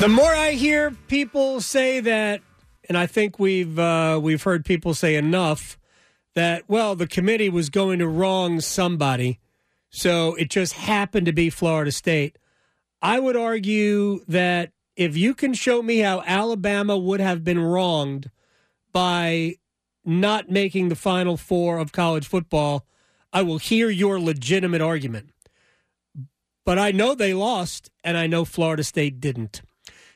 The more I hear people say that, and I think we've heard people say enough, that, well, the committee was going to wrong somebody, so it just happened to be Florida State. I would argue that if you can show me how Alabama would have been wronged by not making the Final Four of college football, I will hear your legitimate argument. But I know they lost, and I know Florida State didn't.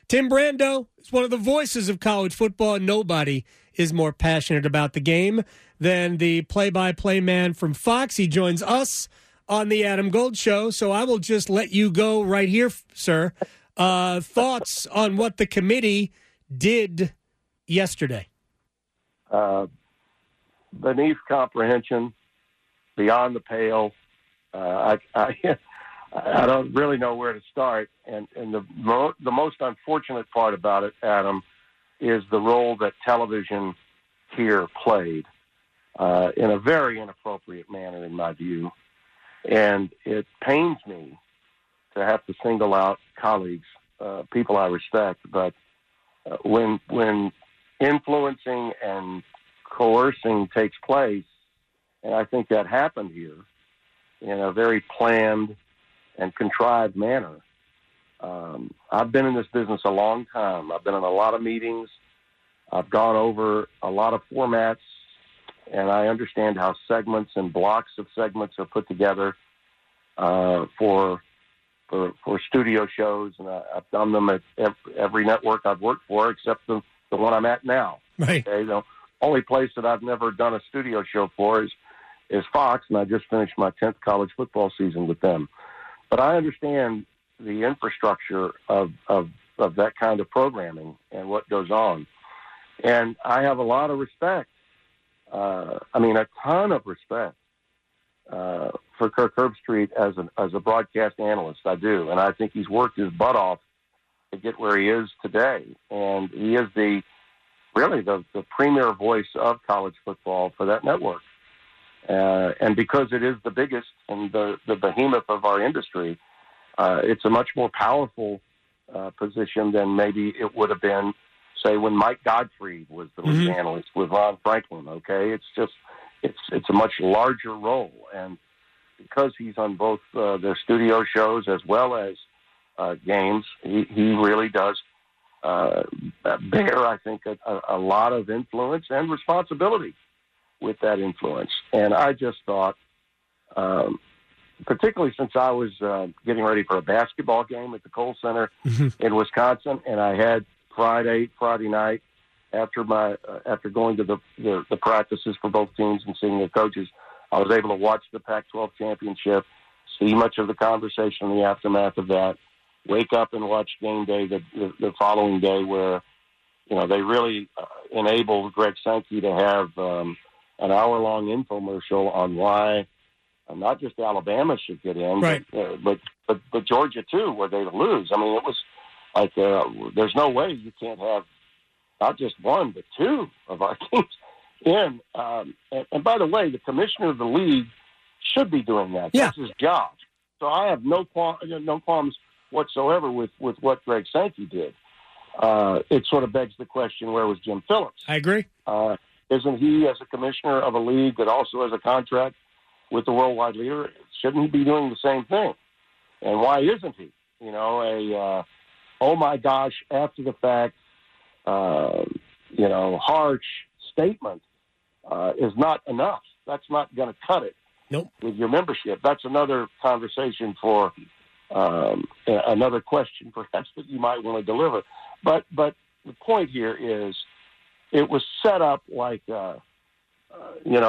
Tim Brando is one of the voices of college football. Nobody is more passionate about the game than the play-by-play man from Fox. He joins us on the Adam Gold Show, so I will just let you go right here, sir. Thoughts on what the committee did yesterday? Beneath comprehension, beyond the pale. I don't really know where to start. And the most unfortunate part about it, Adam, is the role that television here played in a very inappropriate manner, in my view. And it pains me to have to single out colleagues, people I respect, but when influencing and coercing takes place, and I think that happened here in a very planned and contrived manner. I've been in this business a long time. I've been in a lot of meetings. I've gone over a lot of formats, and I understand how segments and blocks of segments are put together for studio shows, and I've done them at every network I've worked for except the one I'm at now. Right. Okay? The only place that I've never done a studio show for is Fox, and I just finished my 10th college football season with them. But I understand the infrastructure of that kind of programming and what goes on. And I have a lot of respect, a ton of respect for Kirk Herbstreit as a broadcast analyst. I do, and I think he's worked his butt off to get where he is today. And he is the premier voice of college football for that network. And because it is the biggest and the behemoth of our industry, it's a much more powerful position than maybe it would have been, say, when Mike Gottfried was the lead analyst with Ron Franklin, okay? It's just, it's a much larger role. And because he's on both their studio shows as well as games, he really does bear, I think, a lot of influence and responsibility with that influence. And I just thought, particularly since I was getting ready for a basketball game at the Kohl Center in Wisconsin, and I had Friday night after my after going to the practices for both teams and seeing their coaches, I was able to watch the Pac-12 championship, see much of the conversation in the aftermath of that, wake up and watch game day the following day where, you know, they really enabled Greg Sankey to have an hour-long infomercial on why not just Alabama should get in, right, but Georgia, too, were they to lose. I mean, it was like there's no way you can't have not just one but two of our teams in. And by the way, the commissioner of the league should be doing that. Yeah. That's his job. So I have no qualms whatsoever with what Greg Sankey did. It sort of begs the question, where was Jim Phillips? I agree. Isn't he, as a commissioner of a league that also has a contract with the worldwide leader, shouldn't he be doing the same thing? And why isn't he? You know, oh my gosh, after the fact, harsh statement is not enough. That's not going to cut it. Nope. With your membership. That's another conversation for another question, perhaps, that you might want to deliver. But the point here is, it was set up like hitting a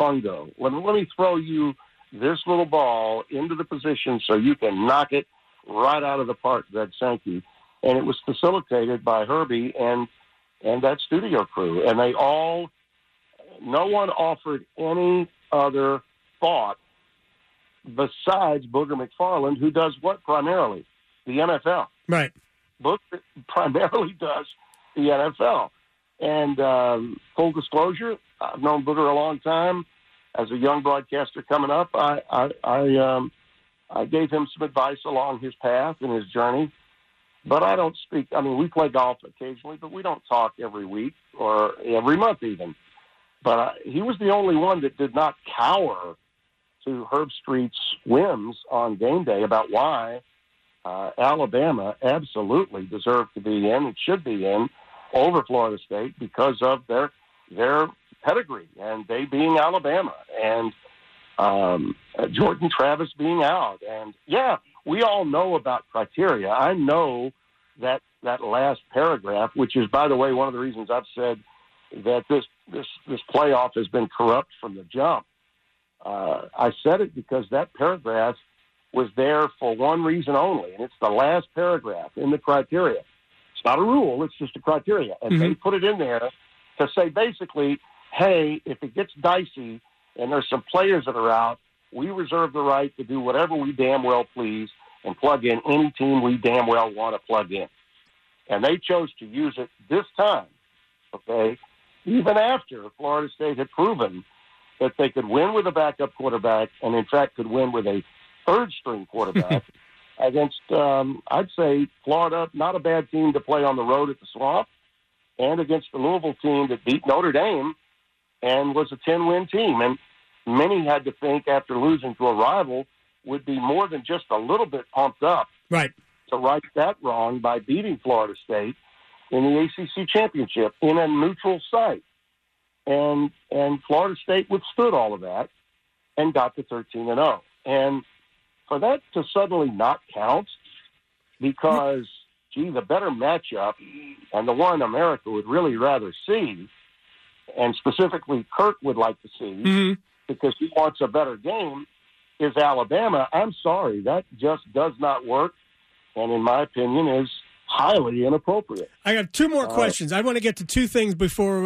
fungo. Let me throw you this little ball into the position so you can knock it right out of the park, Greg Sankey. And it was facilitated by Herbie and that studio crew. And no one offered any other thought besides Booger McFarland, who does what primarily? The NFL. Right. Booger primarily does the NFL. And full disclosure, I've known Booger a long time. As a young broadcaster coming up, I gave him some advice along his path and his journey. But I don't speak. I mean, we play golf occasionally, but we don't talk every week or every month even. But he was the only one that did not cower to Herbstreit's whims on game day about why Alabama absolutely deserved to be in and should be in over Florida State because of their pedigree and they being Alabama and Jordan Travis being out. And, yeah, we all know about criteria. I know that last paragraph, which is, by the way, one of the reasons I've said that this playoff has been corrupt from the jump. I said it because that paragraph was there for one reason only, and it's the last paragraph in the criteria. It's not a rule. It's just a criteria. And they put it in there to say basically, hey, if it gets dicey and there's some players that are out, we reserve the right to do whatever we damn well please and plug in any team we damn well want to plug in. And they chose to use it this time, okay, even after Florida State had proven that they could win with a backup quarterback and, in fact, could win with a third-string quarterback against, I'd say, Florida, not a bad team to play on the road at the Swamp, and against the Louisville team that beat Notre Dame and was a 10-win team. And many had to think after losing to a rival would be more than just a little bit pumped up to right that wrong by beating Florida State in the ACC Championship in a neutral site. And Florida State withstood all of that and got to 13-0. And for that to suddenly not count because, gee, the better matchup and the one America would really rather see, and specifically Kirk would like to see, because he wants a better game, is Alabama. I'm sorry, that just does not work, and in my opinion is highly inappropriate. I got two more questions. I want to get to two things before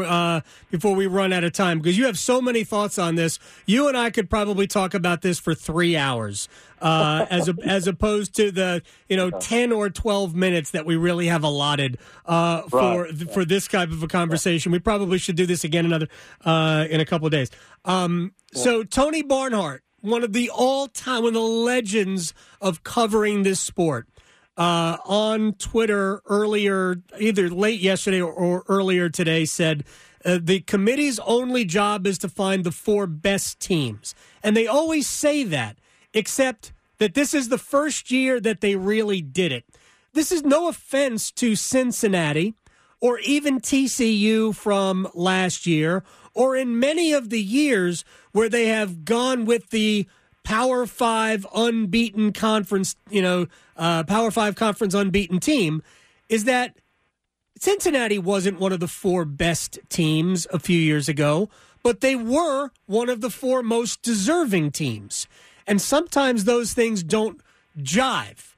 we run out of time, because you have so many thoughts on this. You and I could probably talk about this for 3 hours as opposed to the 10 or 12 minutes that we really have allotted for this type of a conversation. We probably should do this again in a couple of days. So Tony Barnhart, one of the all-time, one of the legends of covering this sport, on Twitter earlier, either late yesterday or earlier today, said the committee's only job is to find the four best teams. And they always say that, except that this is the first year that they really did it. This is no offense to Cincinnati or even TCU from last year or in many of the years where they have gone with the Power 5 unbeaten conference, Power 5 conference unbeaten team, is that Cincinnati wasn't one of the four best teams a few years ago, but they were one of the four most deserving teams. And sometimes those things don't jive.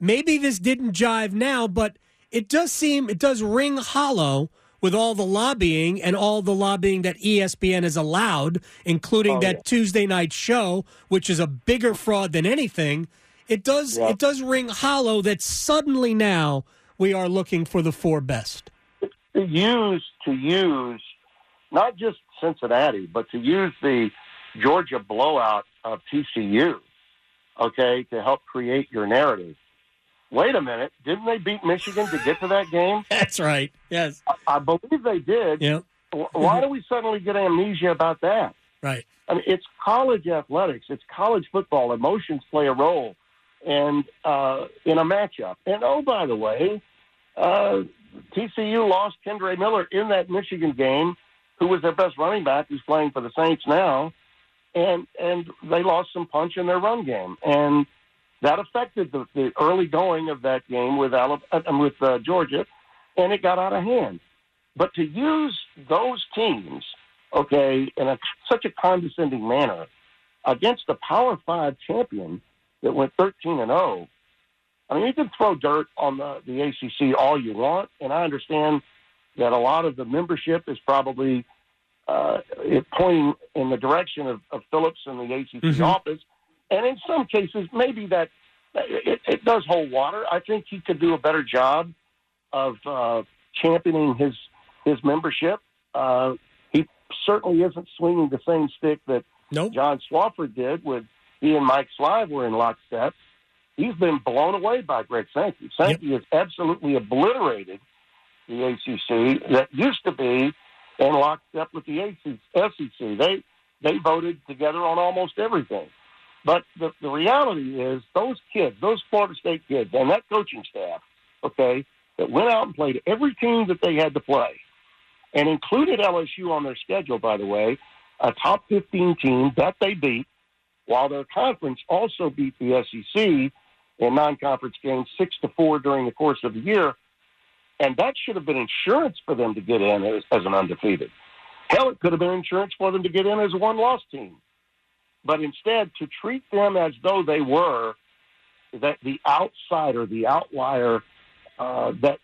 Maybe this didn't jive now, but it does ring hollow with all the lobbying and all the lobbying that ESPN has allowed, including Tuesday night show, which is a bigger fraud than anything. It does ring hollow that suddenly now we are looking for the four best. To use not just Cincinnati, but to use the Georgia blowout of TCU, okay, to help create your narrative. Wait a minute, didn't they beat Michigan to get to that game? That's right, yes. I believe they did. Yep. Why do we suddenly get amnesia about that? Right. I mean, it's college athletics. It's college football. Emotions play a role and in a matchup. And, oh, by the way, TCU lost Kendra Miller in that Michigan game, who was their best running back, who's playing for the Saints now, and they lost some punch in their run game. And that affected the early going of that game with Georgia, and it got out of hand. But to use those teams, okay, in such a condescending manner against the Power 5 champion that went 13-0, I mean, you can throw dirt on the ACC all you want, and I understand that a lot of the membership is probably pointing in the direction of Phillips and the ACC office. And in some cases, maybe that it does hold water. I think he could do a better job of championing his membership. He certainly isn't swinging the same stick that John Swofford did. He and Mike Slive were in lockstep. he's been blown away by Greg Sankey. Sankey has absolutely obliterated the ACC that used to be in lockstep with the SEC. They voted together on almost everything. But the reality is those kids, those Florida State kids, and that coaching staff, okay, that went out and played every team that they had to play, and included LSU on their schedule, by the way, a top 15 team that they beat, while their conference also beat the SEC in non-conference games 6-4 during the course of the year. And that should have been insurance for them to get in as an undefeated. Hell, it could have been insurance for them to get in as a one-loss team. But instead, to treat them as though they were that the outsider, the outlier that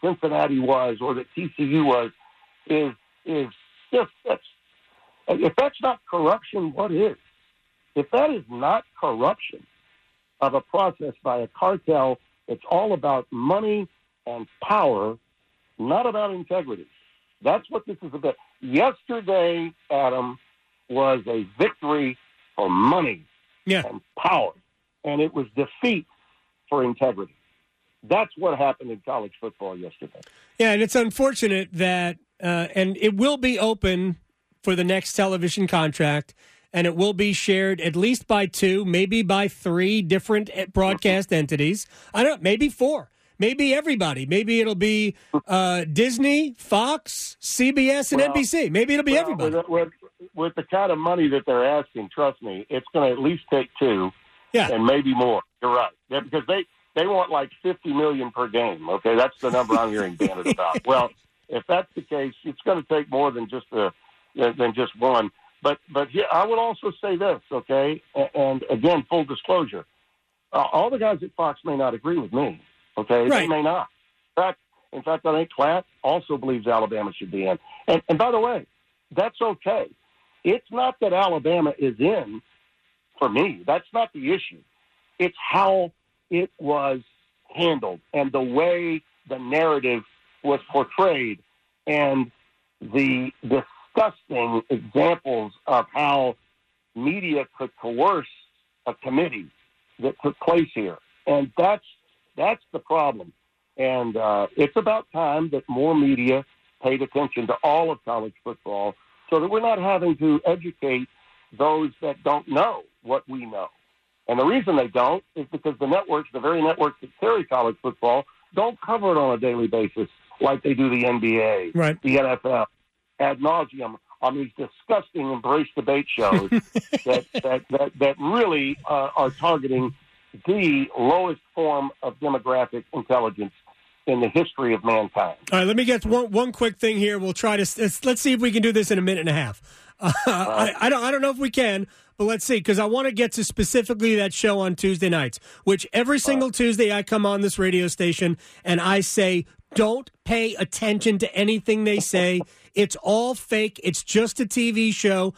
Cincinnati was or that TCU was, is just if that's not corruption, what is? If that is not corruption of a process by a cartel, it's all about money and power, not about integrity. That's what this is about. Yesterday, Adam, was a victory for money and power, and it was defeat for integrity. That's what happened in college football yesterday. Yeah, and it's unfortunate that and it will be open for the next television contract, and it will be shared at least by two, maybe by three different broadcast entities. I don't know, maybe four, maybe everybody. Maybe it'll be Disney, Fox, CBS, and NBC. Maybe it'll be everybody. With the kind of money that they're asking, trust me, it's going to at least take two and maybe more. You're right. Yeah, because they want like $50 million per game. Okay, that's the number I'm hearing bandied about. Well, if that's the case, it's going to take more than just one. But here, I would also say this, okay, and again, full disclosure, all the guys at Fox may not agree with me, okay? Right. They may not. In fact, I think Klatt also believes Alabama should be in. And by the way, that's okay. It's not that Alabama is in, for me. That's not the issue. It's how it was handled and the way the narrative was portrayed and the disgusting examples of how media could coerce a committee that took place here. And that's the problem. And it's about time that more media paid attention to all of college football so that we're not having to educate those that don't know what we know. And the reason they don't is because the networks, the very networks that carry college football, don't cover it on a daily basis like they do the NBA, right, the NFL, ad nauseum on these disgusting embrace debate shows that really are targeting the lowest form of demographic intelligence in the history of mankind. All right, let me get one quick thing here. We'll try to let's see if we can do this in a minute and a half. I don't know if we can, but let's see, because I want to get to specifically that show on Tuesday nights, which every single Tuesday I come on this radio station and I say, don't pay attention to anything they say. It's all fake. It's just a TV show.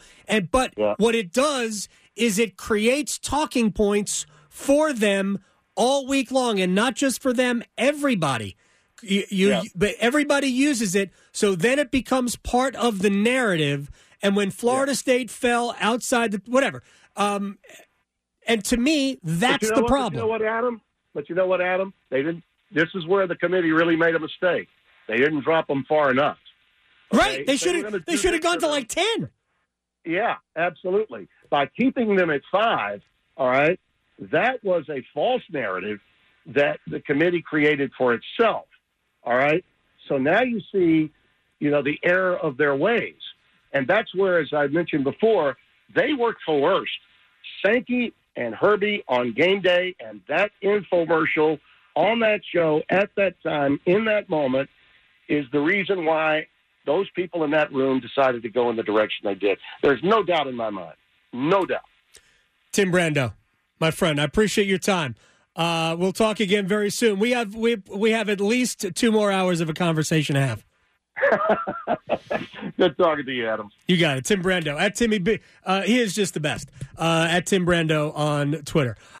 But what it does is it creates talking points for them all week long, and not just for them, everybody. But everybody uses it, so then it becomes part of the narrative. And when Florida State fell outside the whatever, and to me, that's the problem. But you know what, Adam? They didn't. This is where the committee really made a mistake. They didn't drop them far enough. Okay? Right? They should have gone to like 10. Yeah, absolutely. By keeping them at 5, all right, that was a false narrative that the committee created for itself, all right? So now you see, the error of their ways. And that's where, as I mentioned before, they were coerced. Sankey and Herbie on game day and that infomercial on that show at that time, in that moment, is the reason why those people in that room decided to go in the direction they did. There's no doubt in my mind. No doubt. Tim Brando, my friend, I appreciate your time. We'll talk again very soon. We have at least 2 more hours of a conversation to have. Good talking to you, Adam. You got it. Tim Brando. At Timmy B. He is just the best. At Tim Brando on Twitter.